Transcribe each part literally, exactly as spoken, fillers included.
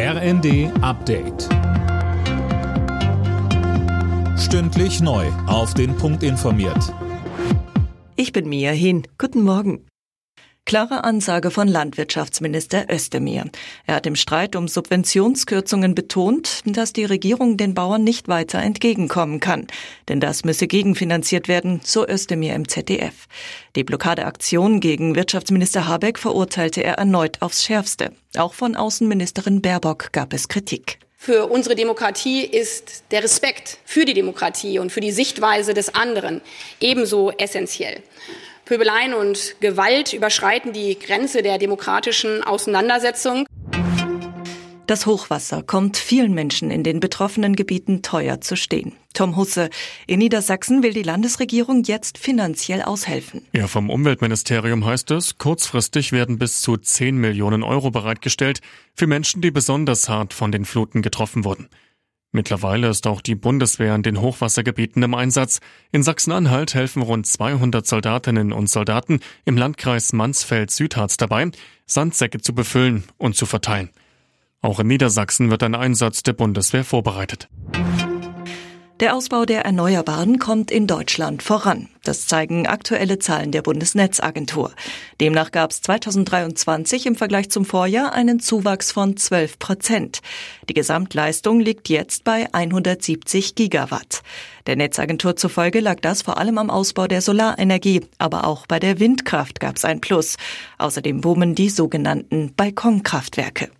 R N D Update. Stündlich neu auf den Punkt informiert. Ich bin Mia Hien. Guten Morgen. Klare Ansage von Landwirtschaftsminister Özdemir. Er hat im Streit um Subventionskürzungen betont, dass die Regierung den Bauern nicht weiter entgegenkommen kann. Denn das müsse gegenfinanziert werden, so Özdemir im Z D F. Die Blockadeaktion gegen Wirtschaftsminister Habeck verurteilte er erneut aufs Schärfste. Auch von Außenministerin Baerbock gab es Kritik. Für unsere Demokratie ist der Respekt für die Demokratie und für die Sichtweise des anderen ebenso essentiell. Pöbeleien und Gewalt überschreiten die Grenze der demokratischen Auseinandersetzung. Das Hochwasser kommt vielen Menschen in den betroffenen Gebieten teuer zu stehen. Tom Husse, in Niedersachsen will die Landesregierung jetzt finanziell aushelfen. Ja, vom Umweltministerium heißt es, kurzfristig werden bis zu zehn Millionen Euro bereitgestellt für Menschen, die besonders hart von den Fluten getroffen wurden. Mittlerweile ist auch die Bundeswehr in den Hochwassergebieten im Einsatz. In Sachsen-Anhalt helfen rund zweihundert Soldatinnen und Soldaten im Landkreis Mansfeld-Südharz dabei, Sandsäcke zu befüllen und zu verteilen. Auch in Niedersachsen wird ein Einsatz der Bundeswehr vorbereitet. Der Ausbau der Erneuerbaren kommt in Deutschland voran. Das zeigen aktuelle Zahlen der Bundesnetzagentur. Demnach gab es zweitausenddreiundzwanzig im Vergleich zum Vorjahr einen Zuwachs von zwölf Prozent. Die Gesamtleistung liegt jetzt bei hundertsiebzig Gigawatt. Der Netzagentur zufolge lag das vor allem am Ausbau der Solarenergie, aber auch bei der Windkraft gab es ein Plus. Außerdem boomen die sogenannten Balkonkraftwerke.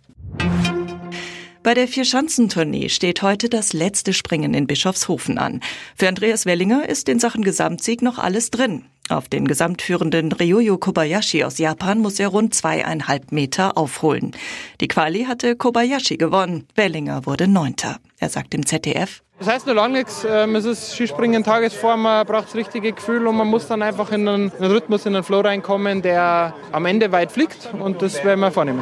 Bei der Vierschanzentournee steht heute das letzte Springen in Bischofshofen an. Für Andreas Wellinger ist in Sachen Gesamtsieg noch alles drin. Auf den gesamtführenden Ryuyu Kobayashi aus Japan muss er rund zweieinhalb Meter aufholen. Die Quali hatte Kobayashi gewonnen. Wellinger wurde Neunter. Er sagt im Z D F: Das heißt nur lange nichts. Es ist Skispringen in Tagesform, man braucht das richtige Gefühl und man muss dann einfach in einen Rhythmus, in einen Flow reinkommen, der am Ende weit fliegt, und das werden wir vornehmen.